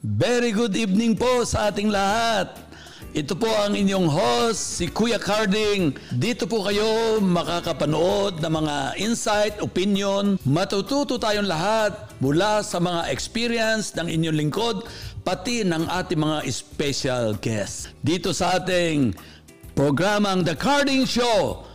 Very good evening po sa ating lahat. Ito po ang inyong host, si Kuya Carding. Dito po kayo makakapanood ng mga insight, opinion. Matututo tayong lahat mula sa mga experience ng inyong lingkod, pati ng ating mga special guests. Dito sa ating programang The Carding Show.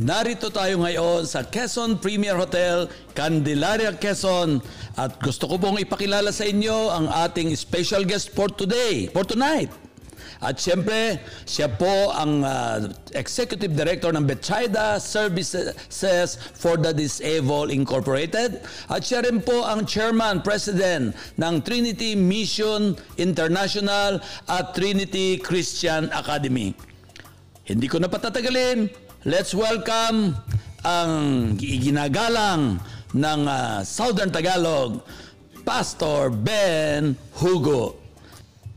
Narito tayo ngayon sa Quezon Premier Hotel, Candelaria, Quezon. At gusto ko pong ipakilala sa inyo ang ating special guest for today, for tonight. At siyempre, siya po ang Executive Director ng Bethsaida Services for the Disabled Incorporated. At siya rin po ang Chairman, President ng Trinity Mission International at Trinity Christian Academy. Hindi ko na patatagalin. Let's welcome ang ginagalang ng Southern Tagalog, Pastor Ben Hugo.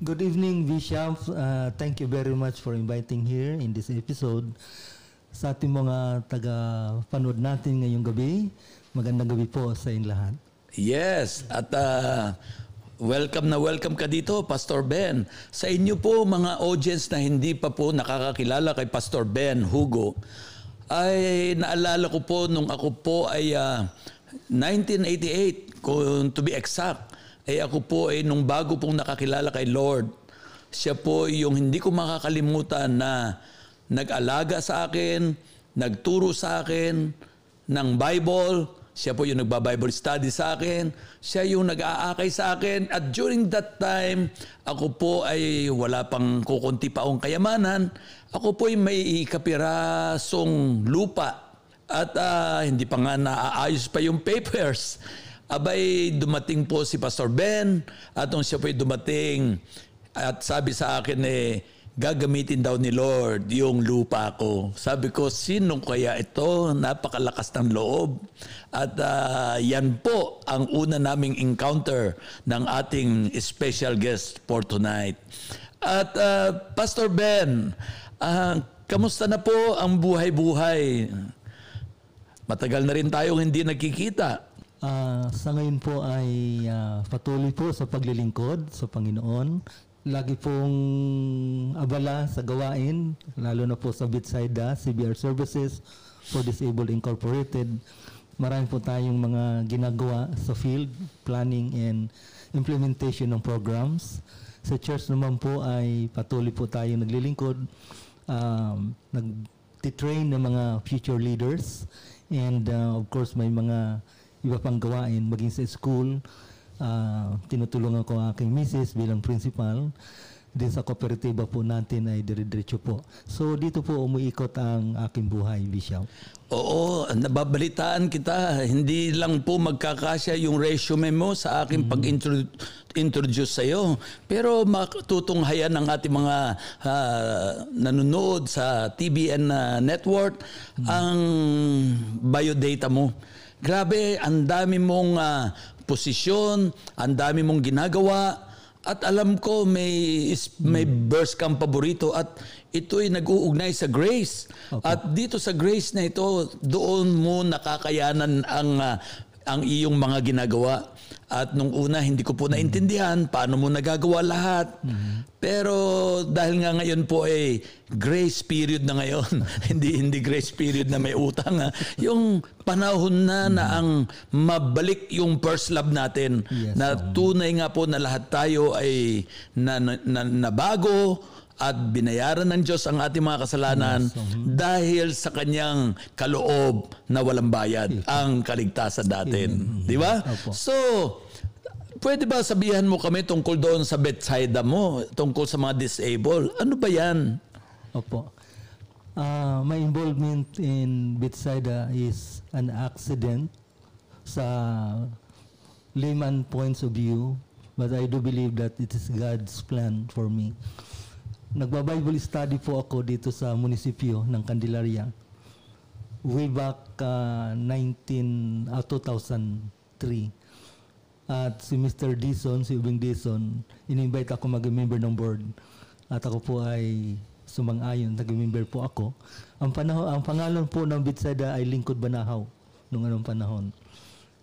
Good evening, Bishop. Thank you very much for inviting here in this episode. Sa ating mga taga-panood natin ngayong gabi, magandang gabi po sa inyo lahat. Yes, at welcome na welcome ka dito, Pastor Ben. Sa inyo po, mga audience na hindi pa po nakakakilala kay Pastor Ben Hugo, ay naalala ko po nung ako po ay 1988, kung to be exact, ay ako po ay nung bago pong nakakilala kay Lord. Siya po yung hindi ko makakalimutan na nag-alaga sa akin, nagturo sa akin ng Bible. Siya po yung nagba-Bible study sa akin. Siya yung nag-aakay sa akin. At during that time, ako po ay wala pang kukunti pa akong kayamanan. Ako po ay may kapirasong lupa. At hindi pa nga naaayos pa yung papers. Abay, dumating po si Pastor Ben. At nung siya po ay dumating, at sabi sa akin gagamitin daw ni Lord yung lupa ko. Sabi ko, sino kaya ito? Napakalakas ng loob. At yan po ang una naming encounter ng ating special guest for tonight. At Pastor Ben, kamusta na po ang buhay-buhay? Matagal na rin tayong hindi nakikita. Sa ngayon po ay patuloy po sa paglilingkod sa Panginoon. Lagi pong abala sa gawain, lalo na po sa Bethsaida CBR Services for Disabled Incorporated. Marami po tayong mga ginagawa sa field, planning and implementation ng programs. Sa church naman po ay patuloy po tayong naglilingkod, nagtitrain ng mga future leaders, and of course may mga iba pang gawain, maging sa school. Tinutulungan ko ang aking misis bilang principal. Din sa kooperatiba po natin ay dire-diretso po. So dito po umuikot ang aking buhay, Bishop. Oo, nababalitaan kita. Hindi lang po magkakasya yung resume mo sa aking pag-introduce sa'yo. Pero matutunghayan ng ating mga nanonood sa TBN network ang biodata mo. Grabe, ang dami mong posisyon, ang dami mong ginagawa, at alam ko may verse kang paborito at ito'y nag-uugnay sa grace. Okay. At dito sa grace na ito, doon mo nakakayanan ang iyong mga ginagawa. At nung una, hindi ko po naintindihan paano mo nagagawa lahat. Pero dahil nga ngayon po ay grace period na ngayon, hindi grace period na may utang. Yung panahon na na ang mabalik yung first love natin, yes, na tunay nga po na lahat tayo ay nabago at binayaran ng Diyos ang ating mga kasalanan dahil sa kanyang kaloob na walang bayad, ang kaligtasan natin. Di ba? So, pwede ba sabihan mo kami tungkol doon sa Bethsaida mo, tungkol sa mga disabled? Ano ba yan? Opo. My involvement in Bethsaida is an accident sa layman points of view, but I do believe that it is God's plan for me. Nagba-Bible study po ako dito sa munisipyo ng Candelaria way back 2003. At si Mr. Dizon, si Ubing Dizon, in-invite ako mag-member ng board. At ako po ay sumang-ayon, nag-member po ako. Ang pangalan po ng Bethsaida ay Lingkod Banahaw nung anong panahon.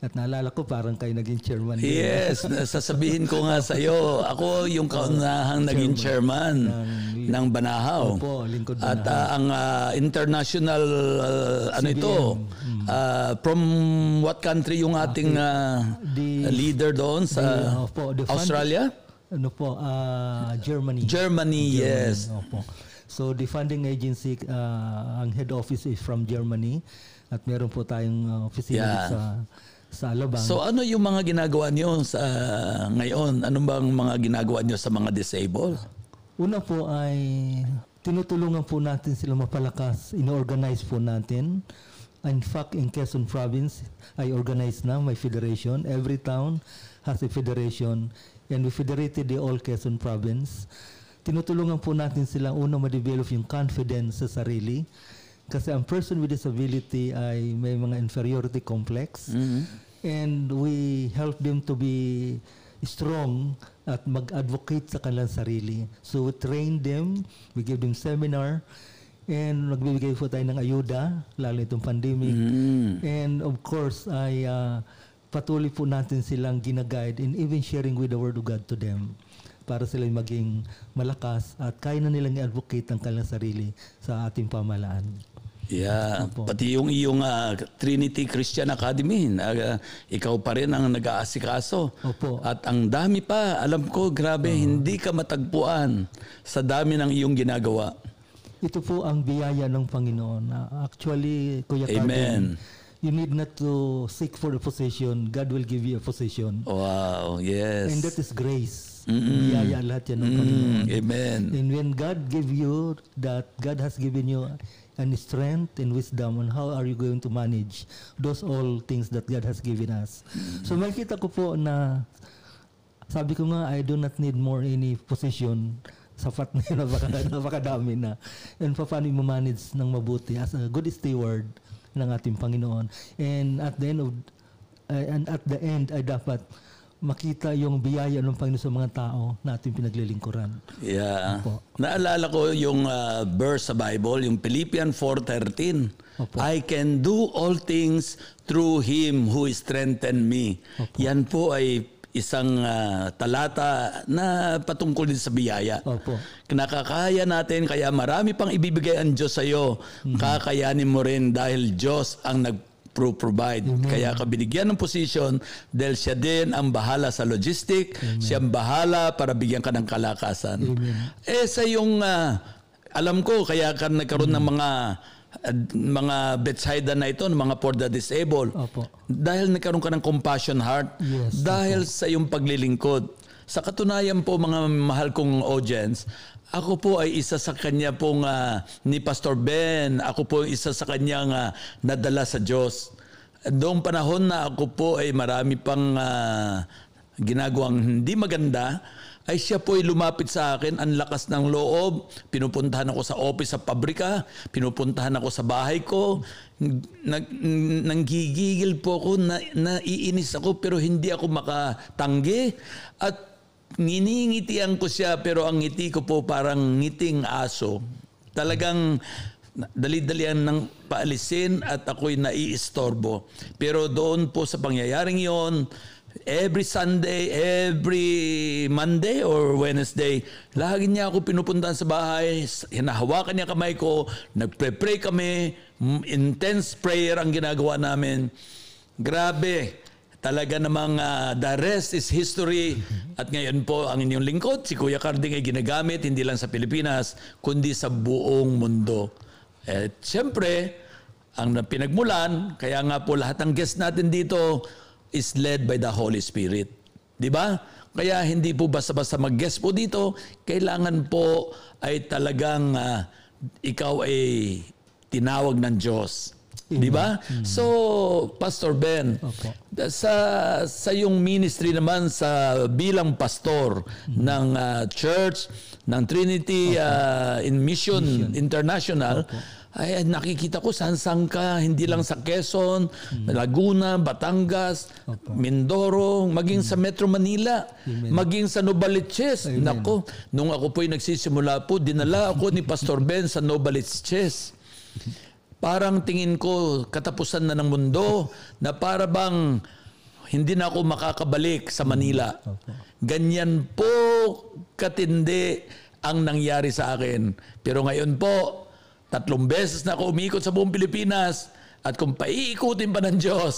At naalala ko, parang kayo naging chairman. Yes, sasabihin ko nga sa iyo, ako yung kaunahang naging chairman ng Banahaw. Opo, Lingkod Banahaw. At ang international, from what country yung ating leader doon sa Australia? Germany. Germany, yes. Opo. So the funding agency, ang head office is from Germany. At meron po tayong opisina sa Alabang. So ano yung mga ginagawa niyo sa ngayon? Anong bang mga ginagawa niyo sa mga disabled? Una po ay tinutulungan po natin sila mapalakas. Inorganize po natin. In fact, in Quezon Province, I organize na my federation. Every town has a federation. And we federated the all Quezon Province. Tinutulungan po natin sila una ma-develop yung confidence sa sarili. Kasi ang person with disability ay may mga inferiority complex. Mm-hmm. And we help them to be strong at mag-advocate sa kanilang sarili. So we train them, we give them seminar, and nagbibigay po tayo ng ayuda, lalo itong pandemic. Mm-hmm. And of course, ay patuloy po natin silang ginaguide and even sharing with the Word of God to them, para sila maging malakas at kaya na nilang i-advocate ang kanilang sarili sa ating pamahalaan. Yeah, pati yung iyong Trinity Christian Academy, ikaw pa rin ang nag-aasikaso. Opo. At ang dami pa, alam ko, grabe, hindi ka matagpuan sa dami ng iyong ginagawa. Ito po ang biyaya ng Panginoon. Actually, Kuya Carding, you need not to seek for a position. God will give you a position. Wow, yes. And that is grace. Biyaya lahat yan ng Panginoon. Amen. And when God gave you that, God has given you and strength and wisdom on how are you going to manage those all things that God has given us. So makita ko po na, sabi ko nga, I do not need more any position. Sapat na yun, napakadami na. And paano yung manage ng mabuti as a good steward ng ating Panginoon. And at the end, ay dapat makita yung biyaya ng Panginoon sa mga tao na ating pinaglilingkuran. Yeah. Opo. Naalala ko yung verse sa Bible, yung Philippians 4:13. Opo. I can do all things through Him who strengthened me. Opo. Yan po ay isang talata na patungkol din sa biyaya. Opo. Nakakaya natin, kaya marami pang ibibigay ang Diyos sa iyo. Mm-hmm. Kakayanin mo rin dahil Diyos ang nag-provide. Mm-hmm. Kaya ka binigyan ng posisyon dahil siya din ang bahala sa logistic, siya ang bahala para bigyan ka ng kalakasan. Mm-hmm. Eh sa yung, alam ko, kaya ka nagkaroon ng mga Bethsaida na ito, mga for the disabled. Opo. Dahil nagkaroon ka ng compassion heart, dahil sa iyong paglilingkod. Sa katunayan po, mga mahal kong audience, ako po ay isa sa kanya pong ni Pastor Ben, ako po isa sa kanyang nadala sa Diyos. Doong panahon na ako po ay marami pang ginagawang hindi maganda, ay siya po ay lumapit sa akin, ang lakas ng loob, pinupuntahan ako sa office sa pabrika, pinupuntahan ako sa bahay ko, nanggigigil po ako, naiinis ako pero hindi ako makatanggi, at nginingitian ko siya pero ang ngiti ko po parang ngiting aso. Talagang dali-dalian ng paalisin at ako'y naiistorbo. Pero doon po sa pangyayaring yon, every Sunday, every Monday or Wednesday, lagi niya ako pinupuntahan sa bahay, hinahawakan niya kamay ko, nagpe-pray kami, intense prayer ang ginagawa namin. Grabe, Talaga namang the rest is history. At ngayon po, ang inyong lingkod, si Kuya Carding, ay ginagamit hindi lang sa Pilipinas, kundi sa buong mundo. At siyempre, ang pinagmulan, kaya nga po lahat ng guest natin dito is led by the Holy Spirit. Di ba? Kaya hindi po basta-basta mag-guest po dito, kailangan po ay talagang ikaw ay tinawag ng Diyos. Di ba? So, Pastor Ben, sa yung ministry naman sa bilang pastor ng church, ng Trinity in Mission International, ay nakikita ko saan-saan ka, hindi lang sa Quezon, Laguna, Batangas, Mindoro, maging sa Metro Manila, maging sa Novaliches. Nako, nung ako po'y nagsisimula po, dinala ako ni Pastor Ben sa Novaliches. Parang tingin ko, katapusan na ng mundo, na para bang hindi na ako makakabalik sa Manila. Ganyan po katindi ang nangyari sa akin. Pero ngayon po, 3 beses na ako umiikot sa buong Pilipinas. At kung paiikutin pa ng Diyos,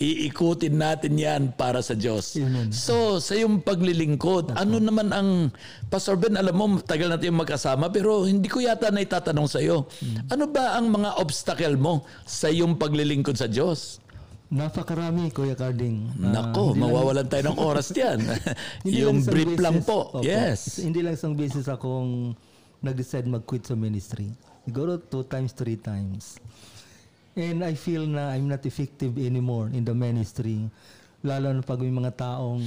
iikutin natin yan para sa Diyos. So, sa iyong paglilingkod, ano naman ang... Pastor Ben, alam mo, tagal natin yung magkasama, pero hindi ko yata na itatanong sa iyo. Ano ba ang mga obstacle mo sa iyong paglilingkod sa Diyos? Napakarami, Kuya Carding. Nako, mawawalan tayo ng oras diyan. Yung brief lang po. Okay. Yes. Hindi lang isang beses akong nag-decide mag-quit sa ministry. Siguro 2 times, 3 times. And I feel na I'm not effective anymore in the ministry. Lalo na pag may mga taong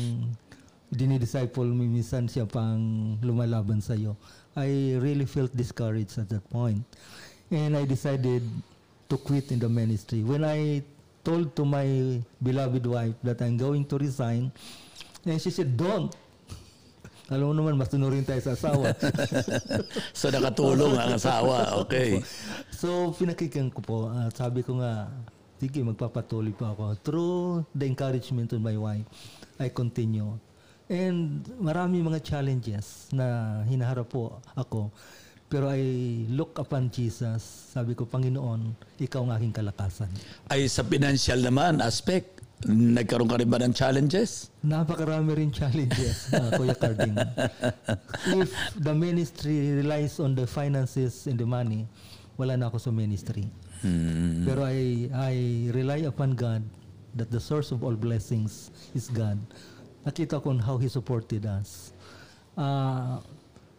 dinidisciple, minsan siya pang lumalaban sa'yo. I really felt discouraged at that point. And I decided to quit in the ministry. When I told to my beloved wife that I'm going to resign, and she said, don't. Alam mo naman, mas tunurin tayo sa asawa. So, nakatulong ang asawa. Okay. So, pinakikang ko po. Sabi ko nga, sige, magpapatuloy pa ako. Through the encouragement of my wife, I continue. And marami mga challenges na hinaharap po ako. Pero I look upon Jesus. Sabi ko, Panginoon, ikaw ang aking kalakasan. Ay sa financial naman, aspect, nagkaroon ka rin ba ng challenges? Napakarami rin challenges, Kuya Carding. If the ministry relies on the finances and the money, wala na ako sa ministry. Pero I rely upon God that the source of all blessings is God. Nakita ko on how He supported us.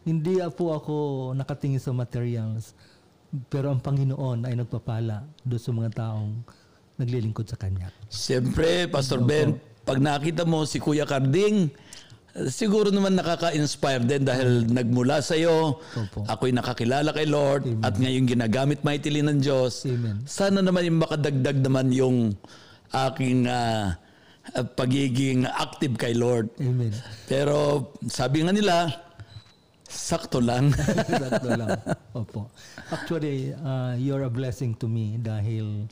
Hindi po ako nakatingin sa materials, pero ang Panginoon ay nagpapala doon sa mga taong naglilingkod sa Kanya. Siyempre, Pastor Ben, pag nakita mo si Kuya Carding, siguro naman nakaka-inspire din dahil nagmula sa iyo, ako'y nakakilala kay Lord, at ngayon ginagamit maitili ng Diyos. Sana naman yung makadagdag naman yung aking pagiging active kay Lord. Pero sabi nga nila, sakto lang. Sakto lang. Opo. Actually, you're a blessing to me dahil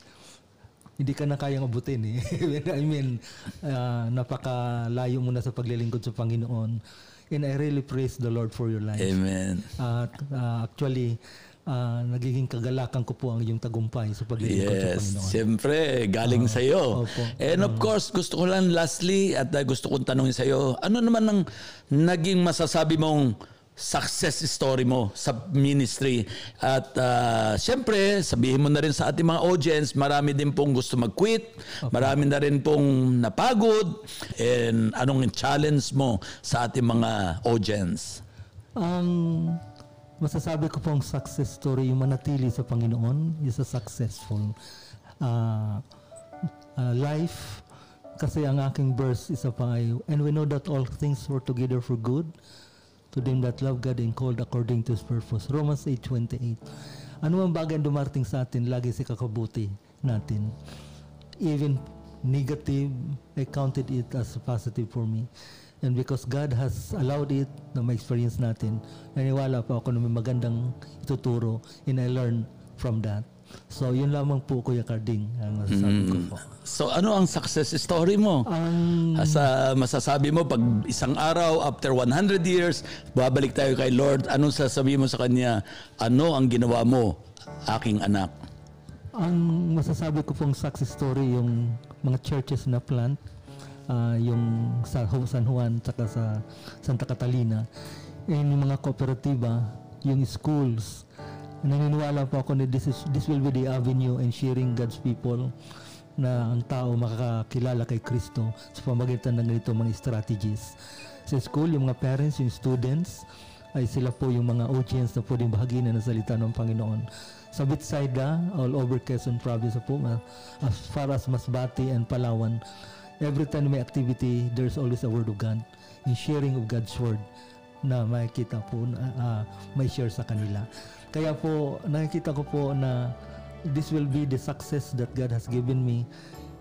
hindi ka na kayang abutin eh. I mean, napakalayo mo na sa paglilingkod sa Panginoon. And I really praise the Lord for your life. Amen. At actually, nagiging kagalakan ko po ang iyong tagumpay sa paglilingkod sa Panginoon. Siyempre, galing sa iyo. And of course, gusto ko lang lastly, at gusto kong tanongin sa iyo, ano naman ang naging masasabi mong success story mo sa ministry? At siyempre, sabihin mo na rin sa ating mga audience, marami din pong gusto mag-quit, marami na rin pong napagod. And anong challenge mo sa ating mga audience? Masasabi ko pong success story, yung manatili sa Panginoon is a successful life. Kasi ang aking verse is and we know that all things work together for good to them that love God and called according to His purpose. Romans 8:28. Ano mang bagay dumarting sa atin, lagi si kakabuti natin. Even negative, I counted it as positive for me. And because God has allowed it na ma-experience natin, naniwala pa ako na may magandang ituturo, and I learn from that. So, yun lamang po, Kuya Carding, ang masasabi ko po. So, ano ang success story mo? Masasabi mo, pag isang araw, after 100 years, babalik tayo kay Lord, anong sasabihin mo sa Kanya? Ano ang ginawa mo, aking anak? Ang masasabi ko pong success story, yung mga churches na plant, yung sa San Juan at sa Santa Catalina, yung mga kooperatiba, yung schools. Naniniwala po ako na this will be the avenue in sharing God's people, na ang tao makakilala kay Kristo sa pamagitan ng ganito mga strategies. Sa school, yung mga parents, yung students, ay sila po yung mga audience na pwedeng bahagin na salita ng Panginoon. Sa Bethsaida, all over Quezon Province po, as far as Masbate and Palawan, every time may activity, there's always a word of God, in sharing of God's word na makikita po, may share sa kanila. Kaya po, nakikita ko po na this will be the success that God has given me,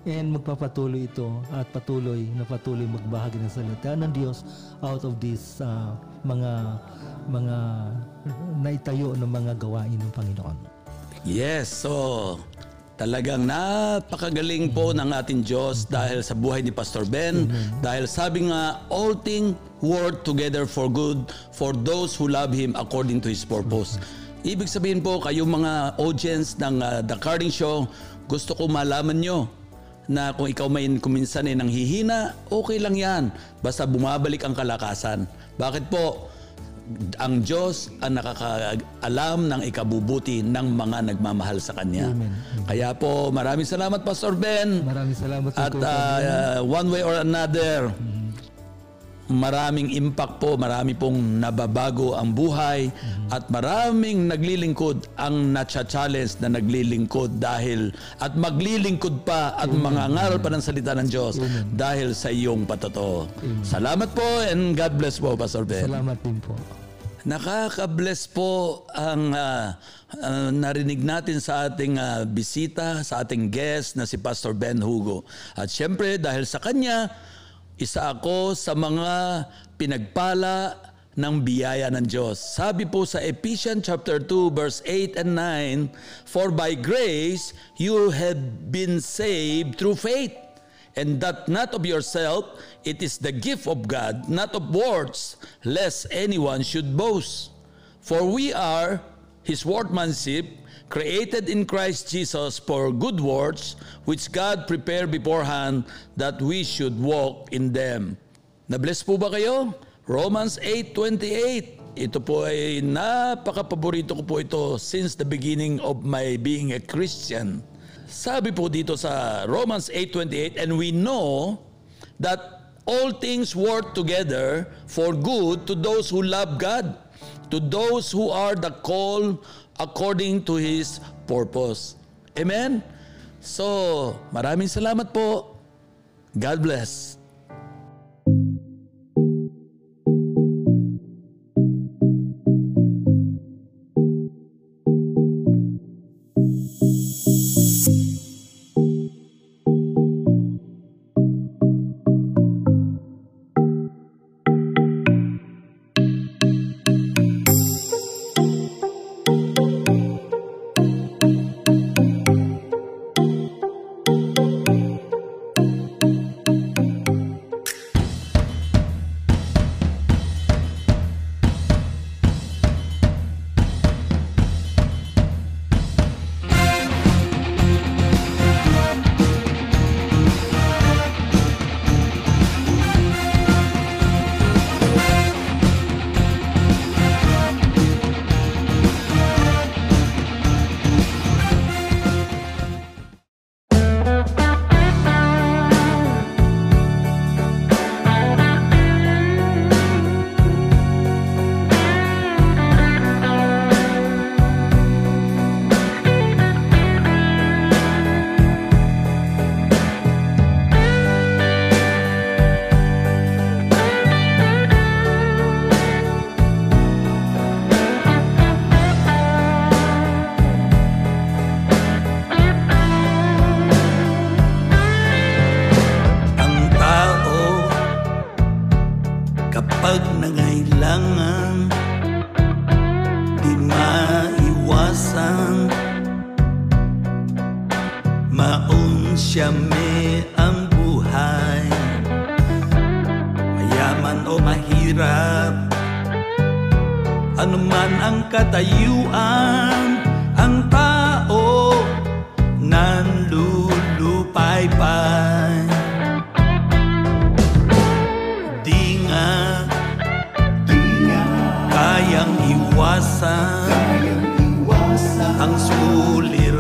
and magpapatuloy ito at patuloy magbahagi ng salita ng Diyos out of these mga naitayo ng mga gawain ng Panginoon. Yes, so talagang napakagaling po ng ating Diyos dahil sa buhay ni Pastor Ben, dahil sabi nga, all things work together for good for those who love Him according to His purpose. Ibig sabihin po, kayong mga audience ng The Carding Show, gusto ko malaman nyo na kung ikaw may kuminsan nanghihina, okay lang yan. Basta bumabalik ang kalakasan. Bakit po? Ang Diyos ang nakakaalam ng ikabubuti ng mga nagmamahal sa Kanya. Amen. Kaya po, maraming salamat, Pastor Ben. Maraming salamat. At one way or another, maraming impact po, marami pong nababago ang buhay, at maraming naglilingkod ang na-challenge na naglilingkod dahil at maglilingkod pa at mangangaral pa ng salita ng Diyos dahil sa iyong patotoo. Salamat po and God bless po, Pastor Ben. Salamat din po. Nakaka-bless po ang narinig natin sa ating bisita, sa ating guest na si Pastor Ben Hugo. At syempre dahil sa kanya, isa ako sa mga pinagpala ng biyaya ng Diyos. Sabi po sa Ephesians chapter 2 verse 8 and 9, "For by grace you have been saved through faith, and that not of yourself, it is the gift of God, not of works, lest anyone should boast. For we are His workmanship, created in Christ Jesus for good works, which God prepared beforehand that we should walk in them." Na-bless po ba kayo? Romans 8:28. Ito po ay napakapaborito ko po ito since the beginning of my being a Christian. Sabi po dito sa Romans 8:28, "And we know that all things work together for good to those who love God, to those who are the called according to His purpose." Amen? So, maraming salamat po. God bless.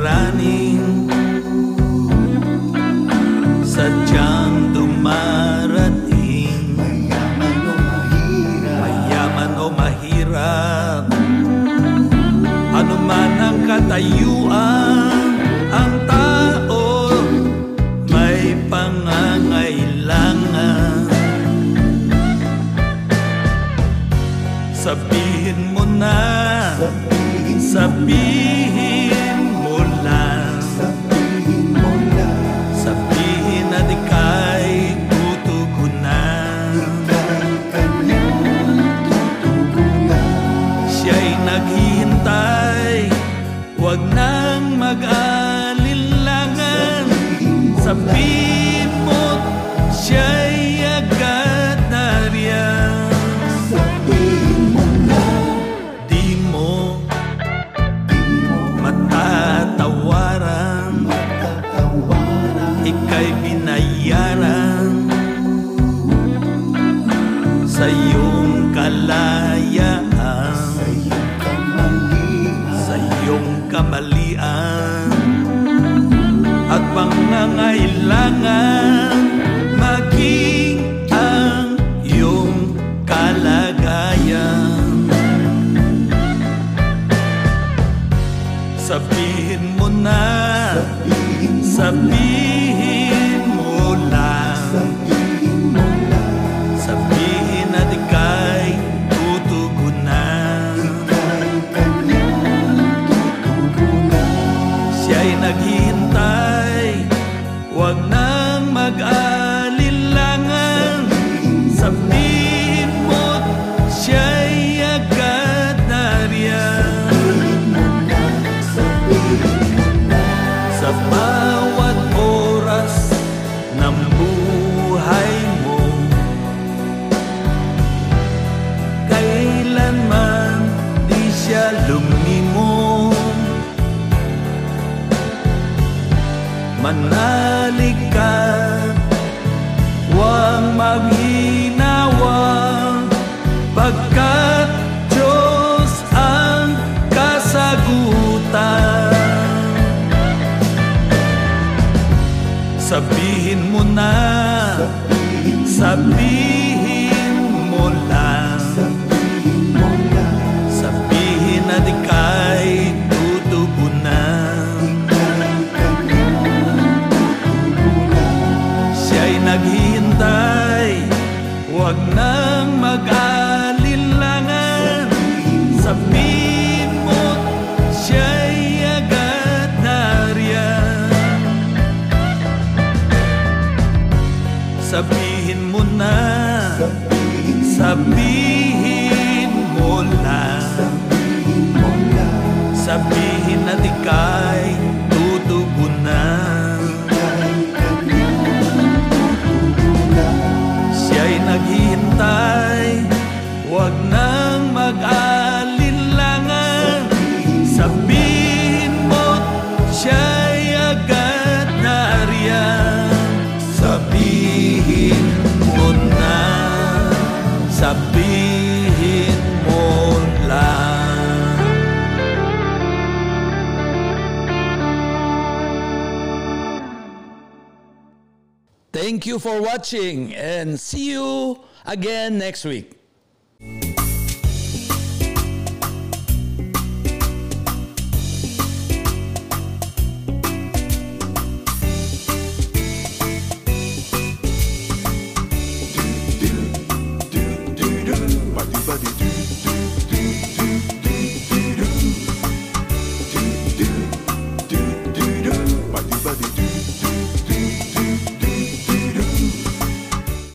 Running sadyang dumarating, mayaman o mahirap, ano man ang katayuan, ang tao may pangangailangan. Sabihin mo na, sabihin na di kay tutugunan. Siya'y naghihintay, huwag nang mag-alilangan. Sabihin mo, siya'y agad nariyan. Ika'y binayaran sa iyong kalayaan, sa iyong kamalian at pangangailangan, maging ang iyong kalagayan. Sabihin mo na, sabihin mo lang, sabihin na di kay tutugunan. Siya'y naghihintay, huwag nang mag-alilangan. Sabihin mo, siya'y agad nariyan. Sa bawat oras ng buhay mo, kailanman di siya lumimong. Manalig ka, huwag maghinawa, pagkat Diyos ang kasagutan. Sabihin mo na, sabihin mo lang, sabihin na di kay tutugunan. Siya'y naghihintay, huwag nang mag-alilangan. Sabihin mo, siya'y agad nariyan. Sabihin mo na, sabihin mo lang, sabihin na di kay tutugunan. Siya'y naghihintay, huwag nang mag-alilangan. Sabihin mo, siya'y agad nariyan. Sabihin mo na, sabihin mo lang. Thank you for watching and see you again next week.